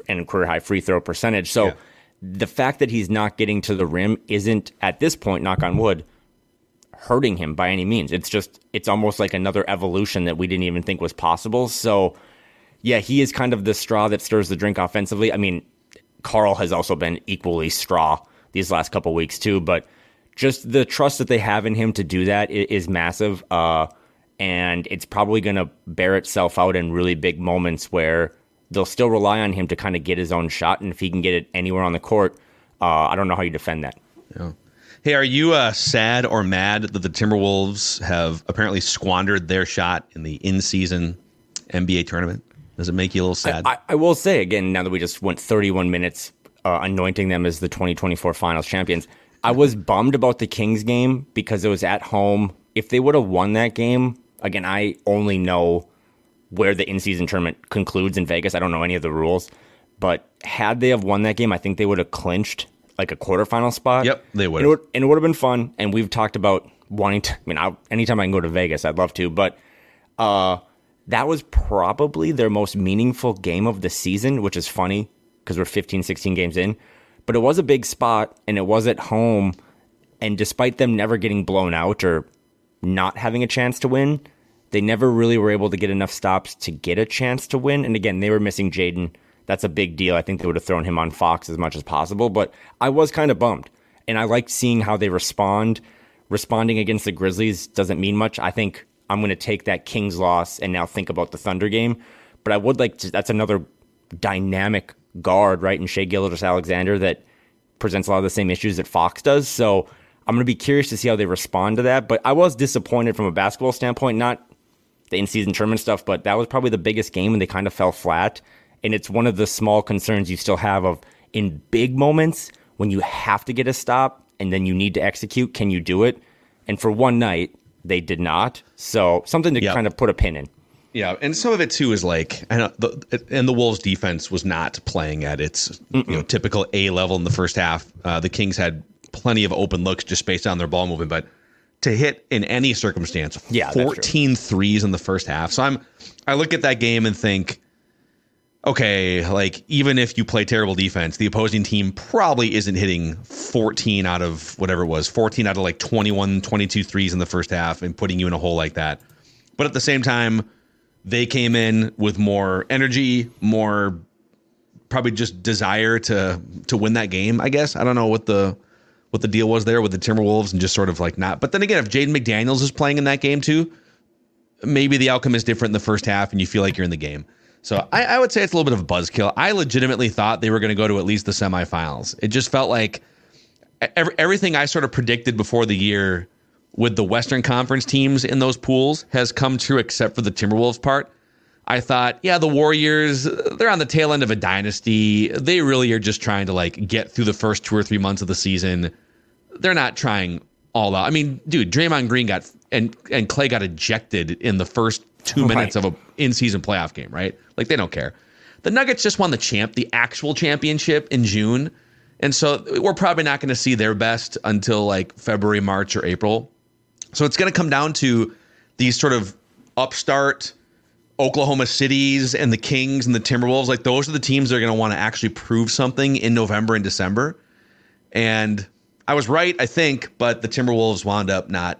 and career-high free throw percentage. So the fact that he's not getting to the rim isn't, at this point, knock on wood, hurting him by any means. It's just, it's almost like another evolution that we didn't even think was possible. So, yeah, he is kind of the straw that stirs the drink offensively. I mean, Karl has also been equally straw these last couple weeks too, but just the trust that they have in him to do that is massive. And it's probably going to bear itself out in really big moments where they'll still rely on him to kind of get his own shot, and if he can get it anywhere on the court, I don't know how you defend that. Yeah. Hey, are you sad or mad that the Timberwolves have apparently squandered their shot in the in-season NBA tournament? Does it make you a little sad? I will say, again, now that we just went 31 minutes anointing them as the 2024 Finals champions, I was bummed about the Kings game because it was at home. If they would have won that game, again, I only know where the in-season tournament concludes in Vegas. I don't know any of the rules, but had they have won that game, I think they would have clinched like a quarterfinal spot. Yep, they would. And it would have been fun. And we've talked about wanting to, I mean, anytime I can go to Vegas, I'd love to, but that was probably their most meaningful game of the season, which is funny because we're 15, 16 games in, but it was a big spot and it was at home. And despite them never getting blown out or not having a chance to win, they never really were able to get enough stops to get a chance to win. And again, they were missing Jaden. That's a big deal. I think they would have thrown him on Fox as much as possible. But I was kind of bummed. And I liked seeing how they respond. Responding against the Grizzlies doesn't mean much. I think I'm going to take that Kings loss and now think about the Thunder game. But I would like to, that's another dynamic guard, right? And Shai Gilgeous-Alexander that presents a lot of the same issues that Fox does. So I'm going to be curious to see how they respond to that. But I was disappointed from a basketball standpoint, not the in-season tournament stuff, but that was probably the biggest game and they kind of fell flat. And it's one of the small concerns you still have of, in big moments when you have to get a stop and then you need to execute, can you do it? And for one night, they did not. So something to kind of put a pin in. Yeah, and some of it too is like, the Wolves defense was not playing at its typical A level in the first half. The Kings had plenty of open looks just based on their ball movement, but to hit in any circumstance, 14 threes in the first half. So I look at that game and think, okay, like even if you play terrible defense, the opposing team probably isn't hitting 14 out of whatever it was, 14 out of like 21, 22 threes in the first half and putting you in a hole like that. But at the same time, they came in with more energy, more probably just desire to win that game, I guess. I don't know what the deal was there with the Timberwolves and just sort of like not. But then again, if Jaden McDaniels is playing in that game too, maybe the outcome is different in the first half and you feel like you're in the game. So I would say it's a little bit of a buzzkill. I legitimately thought they were going to go to at least the semifinals. It just felt like everything I sort of predicted before the year with the Western Conference teams in those pools has come true except for the Timberwolves part. I thought, yeah, the Warriors, they're on the tail end of a dynasty. They really are just trying to like get through the first 2 or 3 months of the season. They're not trying all out. I mean, dude, Draymond Green got and Clay got ejected in the first 2 minutes of an in-season playoff game, right? Like, they don't care. The Nuggets just won the actual championship in June. And so we're probably not going to see their best until like February, March, or April. So it's going to come down to these sort of upstart Oklahoma Cities and the Kings and the Timberwolves. Like, those are the teams that are going to want to actually prove something in November and December. And I was right, I think, but the Timberwolves wound up not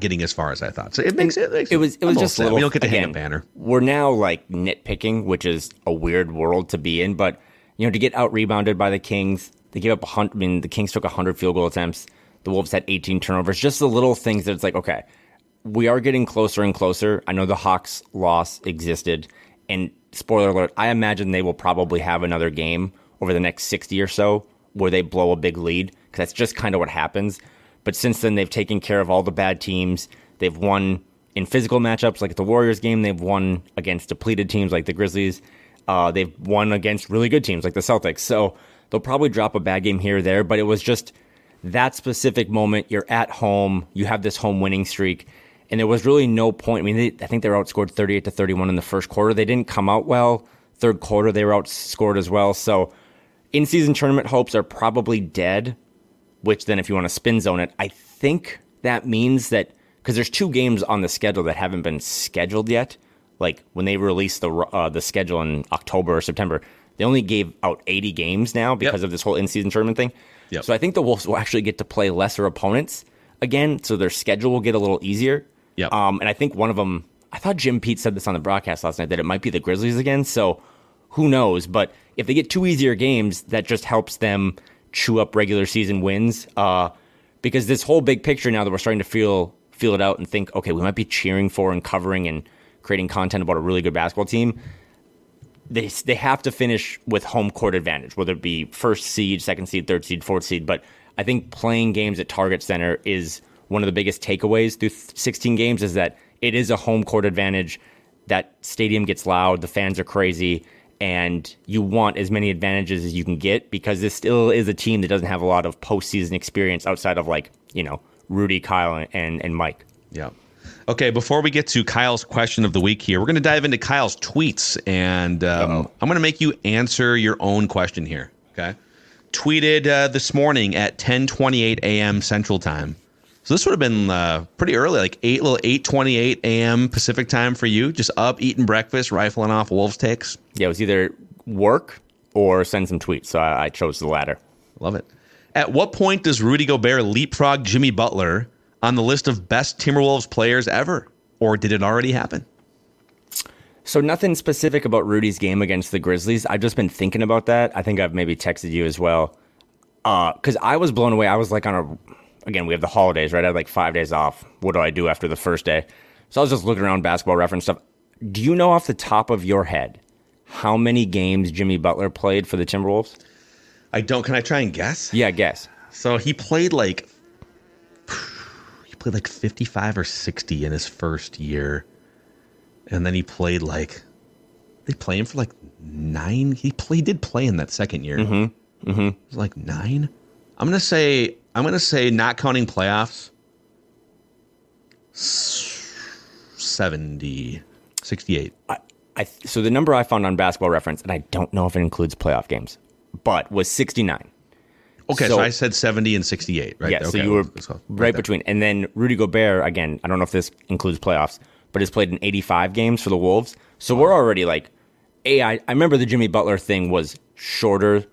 getting as far as I thought. So it was just a little, we don't get to hang a banner. We're now like nitpicking, which is a weird world to be in, but you know, to get out rebounded by the Kings, they gave up 100. I mean, the Kings took 100 field goal attempts. The Wolves had 18 turnovers. Just the little things that it's like, okay, we are getting closer and closer. I know the Hawks loss existed, and spoiler alert, I imagine they will probably have another game over the next 60 or so where they blow a big lead, because that's just kind of what happens. But since then, they've taken care of all the bad teams. They've won in physical matchups like at the Warriors game. They've won against depleted teams like the Grizzlies. They've won against really good teams like the Celtics. So they'll probably drop a bad game here or there. But it was just that specific moment. You're at home. You have this home winning streak. And there was really no point. I mean, I think they were outscored 38-31 in the first quarter. They didn't come out well. Third quarter, they were outscored as well. So in-season tournament hopes are probably dead. Which then, if you want to spin zone it, I think that means that, because there's 2 games on the schedule that haven't been scheduled yet. Like, when they released the schedule in October or September, they only gave out 80 games now because of this whole in-season tournament thing. Yep. So I think the Wolves will actually get to play lesser opponents again, so their schedule will get a little easier. Yep. And I think one of them, I thought Jim Pete said this on the broadcast last night, that it might be the Grizzlies again. So who knows? But if they get 2 easier games, that just helps them chew up regular season wins, because this whole big picture now that we're starting to feel it out and think, okay, we might be cheering for and covering and creating content about a really good basketball team. They have to finish with home court advantage, whether it be first seed, second seed, third seed, fourth seed. But I think playing games at Target Center is one of the biggest takeaways through 16 games, is that it is a home court advantage. That stadium gets loud, the fans are crazy, and you want as many advantages as you can get, because this still is a team that doesn't have a lot of postseason experience outside of, like, you know, Rudy, Kyle, and Mike. Yeah. Okay, before we get to Kyle's question of the week here, we're going to dive into Kyle's tweets, and I'm going to make you answer your own question here, okay? Tweeted this morning at 10:28 a.m. Central Time. So this would have been pretty early, like 8:28 a.m. Pacific time for you, just up, eating breakfast, rifling off Wolves takes. Yeah, it was either work or send some tweets, so I chose the latter. Love it. At what point does Rudy Gobert leapfrog Jimmy Butler on the list of best Timberwolves players ever, or did it already happen? So nothing specific about Rudy's game against the Grizzlies. I've just been thinking about that. I think I've maybe texted you as well, because I was blown away. I was like Again, we have the holidays, right? I had like 5 days off. What do I do after the first day? So I was just looking around Basketball Reference stuff. Do you know off the top of your head how many games Jimmy Butler played for the Timberwolves? I don't. Can I try and guess? Yeah, guess. So he played like 55 or 60 in his first year. And then he played like, they play him for like 9. He did play in that second year. Mm-hmm. Mm-hmm. It was like 9. I'm going to say, not counting playoffs, 68. So the number I found on Basketball Reference, and I don't know if it includes playoff games, but was 69. Okay, so I said 70 and 68, right? Yeah, okay, so you were right between. And then Rudy Gobert, again, I don't know if this includes playoffs, but has played in 85 games for the Wolves. So we're already like, I remember the Jimmy Butler thing was shorter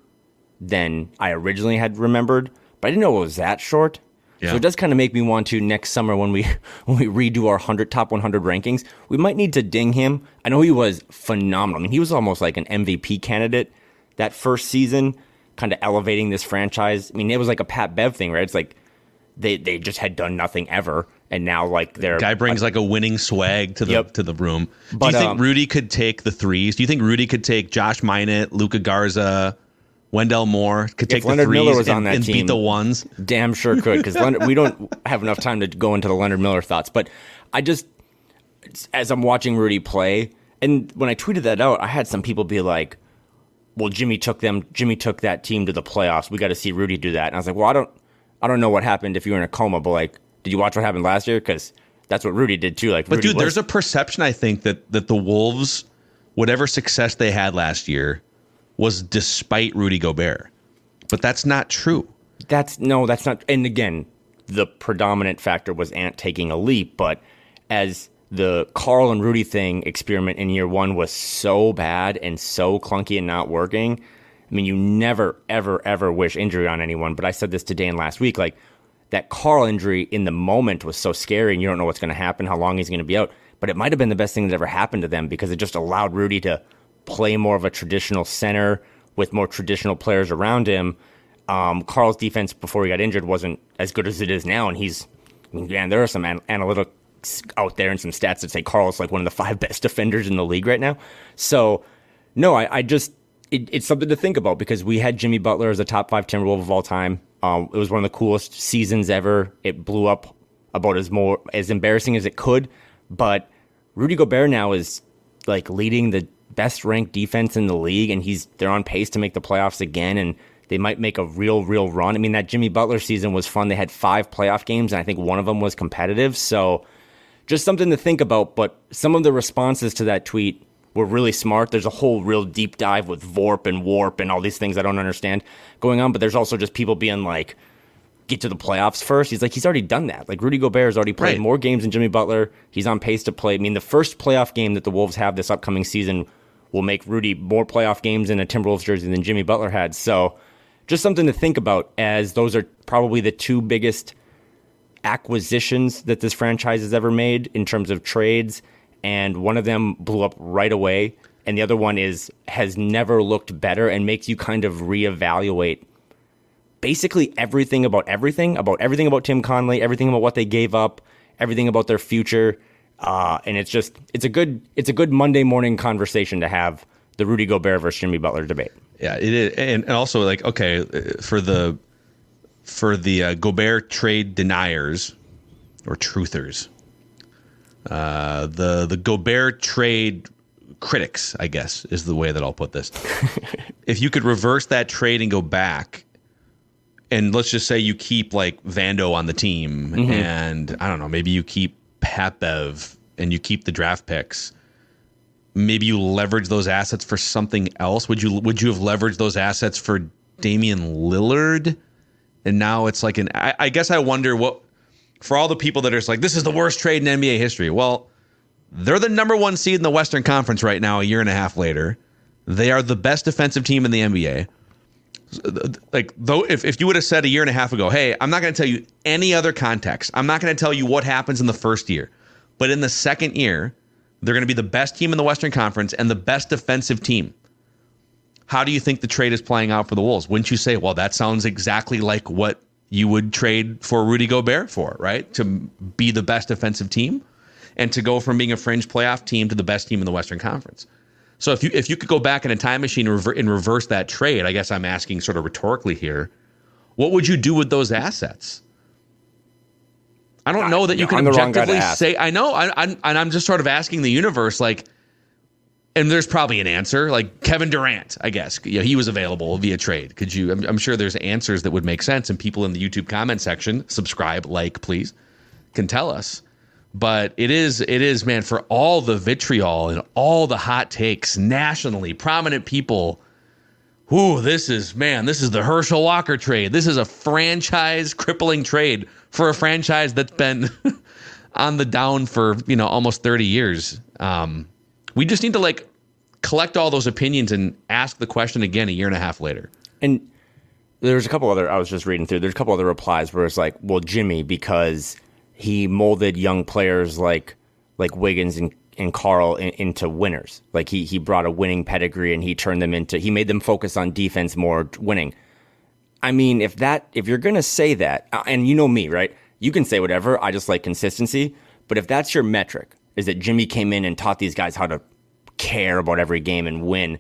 than I originally had remembered. I didn't know it was that short. Yeah. So it does kind of make me want to, next summer when we redo our top 100 rankings, we might need to ding him. I know he was phenomenal. I mean, he was almost like an MVP candidate. that first season, kind of elevating this franchise. I mean, it was like a Pat Bev thing, right? It's like they just had done nothing ever, and now like their guy brings like a winning swag to the to the room. But, do you think Rudy could take the threes? Do you think Rudy could take Josh Minot, Luka Garza, Wendell Moore? Could take the threes was on that and team, beat the ones? Damn sure could, because we don't have enough time to go into the Leonard Miller thoughts. But I just, as I'm watching Rudy play, and when I tweeted that out, I had some people be like, well, Jimmy took that team to the playoffs. We got to see Rudy do that. And I was like, well, I don't know what happened if you were in a coma, but like, did you watch what happened last year? Because that's what Rudy did too. Like, but Rudy there's a perception, I think, that the Wolves, whatever success they had last year, was despite Rudy Gobert. But that's not true. That's not. And again, the predominant factor was Ant taking a leap. But as the Carl and Rudy thing experiment in year one was so bad and so clunky and not working. I mean, you never, ever, ever wish injury on anyone. But I said this to Dane last week, like that Carl injury in the moment was so scary and you don't know what's going to happen, how long he's going to be out. But it might have been the best thing that ever happened to them because it just allowed Rudy to play more of a traditional center with more traditional players around him. Carl's defense before he got injured wasn't as good as it is now. And there are some analytical out there and some stats that say Carl's like one of the 5 best defenders in the league right now. So no, it's something to think about because we had Jimmy Butler as a top 5 Timberwolf of all time. It was one of the coolest seasons ever. It blew up about as embarrassing as it could, but Rudy Gobert now is like leading the best ranked defense in the league and they're on pace to make the playoffs again and they might make a real run. I mean, that Jimmy Butler season was fun. They had 5 playoff games and I think one of them was competitive. So just something to think about, but some of the responses to that tweet were really smart. There's a whole real deep dive with VORP and WARP and all these things I don't understand going on, but there's also just people being like, get to the playoffs first. He's like, he's already done that. Like, Rudy Gobert has already played more games than Jimmy Butler. He's on pace to play. I mean, the first playoff game that the Wolves have this upcoming season will make Rudy more playoff games in a Timberwolves jersey than Jimmy Butler had. So just something to think about, as those are probably the 2 biggest acquisitions that this franchise has ever made in terms of trades, and one of them blew up right away and the other one has never looked better and makes you kind of reevaluate basically everything about Tim Conley, everything about what they gave up, everything about their future, and it's a good Monday morning conversation to have, the Rudy Gobert versus Jimmy Butler debate. Yeah, it is. And also, like, okay, for the Gobert trade deniers or truthers, the Gobert trade critics, I guess, is the way that I'll put this. If you could reverse that trade and go back, and let's just say you keep like Vando on the team, mm-hmm. and I don't know, maybe you keep Pat Bev and you keep the draft picks. Maybe you leverage those assets for something else. Would you have leveraged those assets for Damian Lillard? And now it's like I guess I wonder what, for all the people that are just like, this is the worst trade in NBA history. Well, they're the number 1 seed in the Western Conference right now, a year and a half later. They are the best defensive team in the NBA. Like, though, if you would have said a year and a half ago, hey, I'm not going to tell you any other context. I'm not going to tell you what happens in the first year. But in the second year, they're going to be the best team in the Western Conference and the best defensive team. How do you think the trade is playing out for the Wolves? Wouldn't you say, well, that sounds exactly like what you would trade for Rudy Gobert for, right? To be the best defensive team and to go from being a fringe playoff team to the best team in the Western Conference. So if you could go back in a time machine and reverse that trade, I guess I'm asking sort of rhetorically here, what would you do with those assets? I don't know that you can objectively say. I know, and I'm just sort of asking the universe, like, and there's probably an answer, like Kevin Durant, I guess. Yeah, he was available via trade. Could you? I'm sure there's answers that would make sense, and people in the YouTube comment section, subscribe, like, please, can tell us. But it is, man, for all the vitriol and all the hot takes nationally, prominent people, whoo, this is the Herschel Walker trade. This is a franchise-crippling trade for a franchise that's been on the down for, you know, almost 30 years. We just need to, like, collect all those opinions and ask the question again a year and a half later. And there's a couple other, I was just reading through, there's a couple other replies where it's like, well, Jimmy, because he molded young players like Wiggins and and Carl into winners. Like he brought a winning pedigree and he turned them into, he made them focus on defense more, winning. I mean, if you're going to say that, and you know me, right? You can say whatever. I just like consistency. But if that's your metric, is that Jimmy came in and taught these guys how to care about every game and win.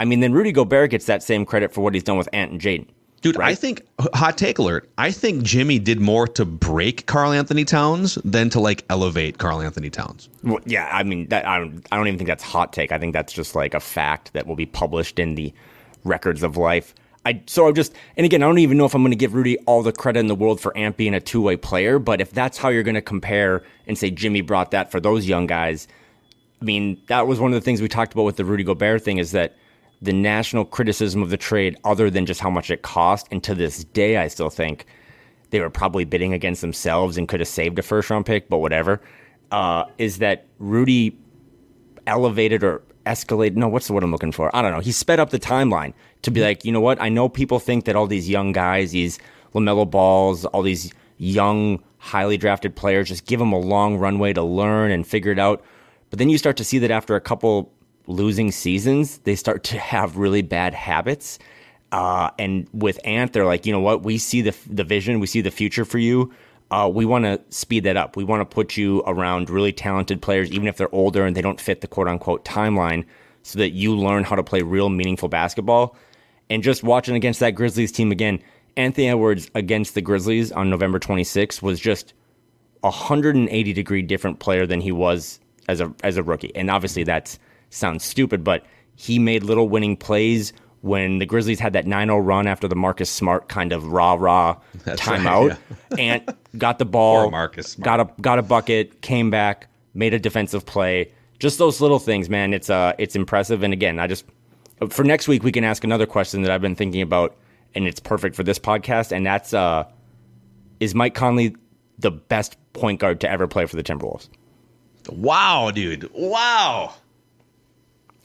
I mean, then Rudy Gobert gets that same credit for what he's done with Ant and Jaden. Dude, right? I think, hot take alert, I think Jimmy did more to break Karl-Anthony Towns than to, like, elevate Karl-Anthony Towns. Well, yeah, I mean, I don't even think that's hot take. I think that's just, like, a fact that will be published in the records of life. And again, I don't even know if I'm going to give Rudy all the credit in the world for Ant being a two-way player, but if that's how you're going to compare and say Jimmy brought that for those young guys, I mean, that was one of the things we talked about with the Rudy Gobert thing is that the national criticism of the trade, other than just how much it cost, and to this day, I still think they were probably bidding against themselves and could have saved a first-round pick, but whatever, is that Rudy elevated or escalated. No, what's the word I'm looking for? I don't know. He sped up the timeline to be like, you know what? I know people think that all these young guys, these LaMelo Balls, all these young, highly drafted players, just give them a long runway to learn and figure it out. But then you start to see that after a couple losing seasons, they start to have really bad habits. And with Ant, they're like, you know what? We see the vision. We see the future for you. We want to speed that up. We want to put you around really talented players, even if they're older and they don't fit the quote-unquote timeline, so that you learn how to play real meaningful basketball. And just watching against that Grizzlies team again, Anthony Edwards against the Grizzlies on November 26th was just a 180-degree different player than he was as a rookie. And obviously that's sounds stupid, but he made little winning plays when the Grizzlies had that 9-0 run after the Marcus Smart kind of rah-rah timeout. Right, yeah. Ant got the ball, got a bucket, came back, made a defensive play. Just those little things, man. It's impressive. And again, for next week, we can ask another question that I've been thinking about, and it's perfect for this podcast. And that's, is Mike Conley the best point guard to ever play for the Timberwolves? Wow, dude. Wow.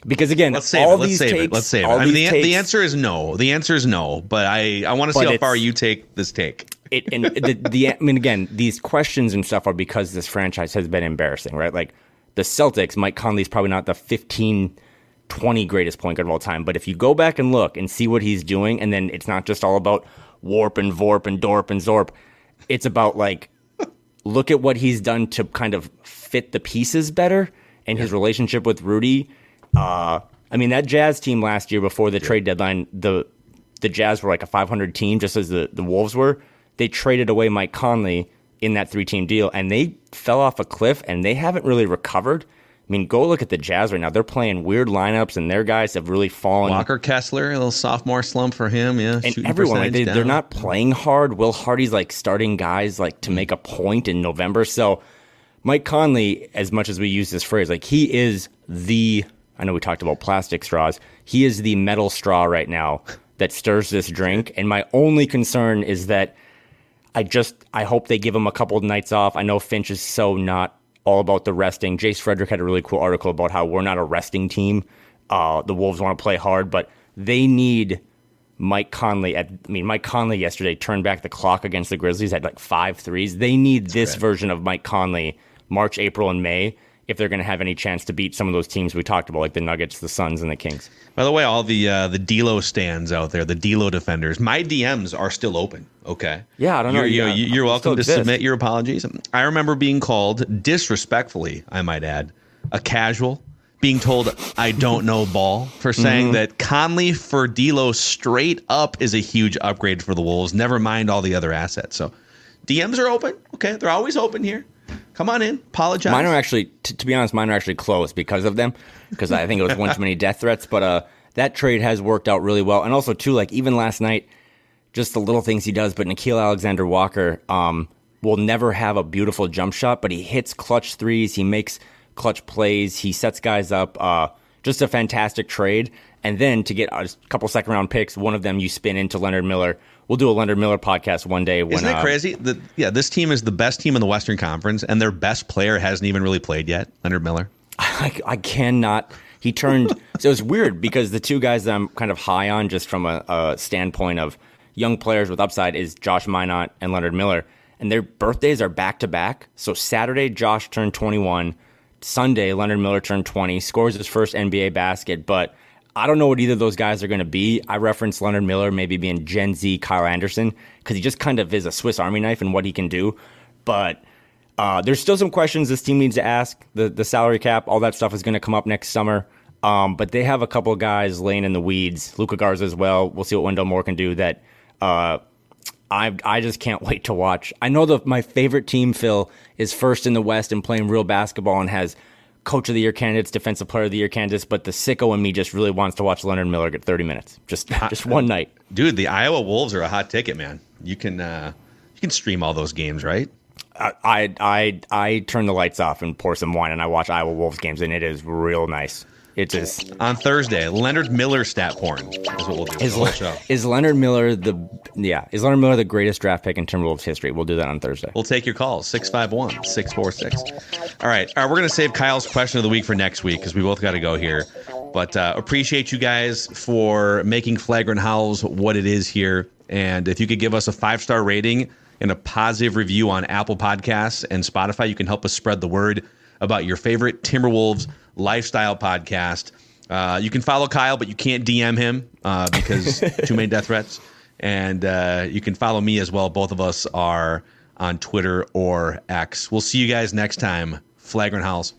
Because again, let's save it. I mean, the answer is no. The answer is no. But I want to see how far you take this take. I mean, again, these questions and stuff are because this franchise has been embarrassing, right? Like the Celtics, Mike Conley is probably not the 15-20 greatest point guard of all time. But if you go back and look and see what he's doing, and then it's not just all about warp and vorp and dorp and zorp. It's about like, look at what he's done to kind of fit the pieces better and his relationship with Rudy. I mean, that Jazz team last year before the trade deadline, the Jazz were like a 500 team, just as the Wolves were. They traded away Mike Conley in that 3-team deal, and they fell off a cliff, and they haven't really recovered. I mean, go look at the Jazz right now. They're playing weird lineups, and their guys have really fallen. Walker Kessler, a little sophomore slump for him, yeah. And everyone, like, they're not playing hard. Will Hardy's like starting guys like to make a point in November. So Mike Conley, as much as we use this phrase, like he is the... I know we talked about plastic straws. He is the metal straw right now that stirs this drink. And my only concern is that I hope they give him a couple of nights off. I know Finch is so not all about the resting. Jace Frederick had a really cool article about how we're not a resting team. The Wolves want to play hard, but they need Mike Conley. Mike Conley yesterday turned back the clock against the Grizzlies, had like 5 threes. They need this version of Mike Conley, March, April, and May, if they're going to have any chance to beat some of those teams we talked about, like the Nuggets, the Suns, and the Kings. By the way, all the D'Lo stands out there, the D'Lo defenders, my DMs are still open, okay? Yeah, I don't know. You're welcome to submit your apologies. I remember being called, disrespectfully, I might add, a casual, being told I don't know ball, for saying that Conley for D'Lo straight up is a huge upgrade for the Wolves, never mind all the other assets. So DMs are open, okay? They're always open here. Come on in. Apologize. Mine are actually, to be honest, closed because of them, because I think it was one too many death threats. But that trade has worked out really well. And also, too, like even last night, just the little things he does. But Nickeil Alexander-Walker will never have a beautiful jump shot, but he hits clutch threes. He makes clutch plays. He sets guys up. Just a fantastic trade. And then to get a couple second-round picks, one of them you spin into Leonard Miller. We'll do a Leonard Miller podcast one day. Isn't that crazy? This team is the best team in the Western Conference, and their best player hasn't even really played yet, Leonard Miller. I cannot. He turned. So it's weird because the two guys that I'm kind of high on just from a standpoint of young players with upside is Josh Minot and Leonard Miller, and their birthdays are back-to-back. So Saturday, Josh turned 21. Sunday, Leonard Miller turned 20, scores his first NBA basket, but I don't know what either of those guys are going to be. I referenced Leonard Miller maybe being Gen Z Kyle Anderson because he just kind of is a Swiss Army knife in what he can do. But there's still some questions this team needs to ask. The salary cap, all that stuff is going to come up next summer. But they have a couple of guys laying in the weeds. Luka Garza as well. We'll see what Wendell Moore can do that. I just can't wait to watch. I know my favorite team, Phil, is first in the West and playing real basketball and has Coach of the Year candidates, Defensive Player of the Year candidates, but the sicko in me just really wants to watch Leonard Miller get 30 minutes. Just one night. Dude, the Iowa Wolves are a hot ticket, man. You can stream all those games, right? I turn the lights off and pour some wine, and I watch Iowa Wolves games, and it is real nice. It is on Thursday. Leonard Miller stat porn is what we'll do. Is Leonard Miller the greatest draft pick in Timberwolves history? We'll do that on Thursday. We'll take your calls 651-646. All right, we're gonna save Kyle's question of the week for next week because we both got to go here. But appreciate you guys for making Flagrant Howls what it is here. And if you could give us a 5-star rating and a positive review on Apple Podcasts and Spotify, you can help us spread the word about your favorite Timberwolves lifestyle podcast. You can follow Kyle, but you can't DM him because too many death threats. And you can follow me as well. Both of us are on Twitter or X. We'll see you guys next time. Flagrant Howls.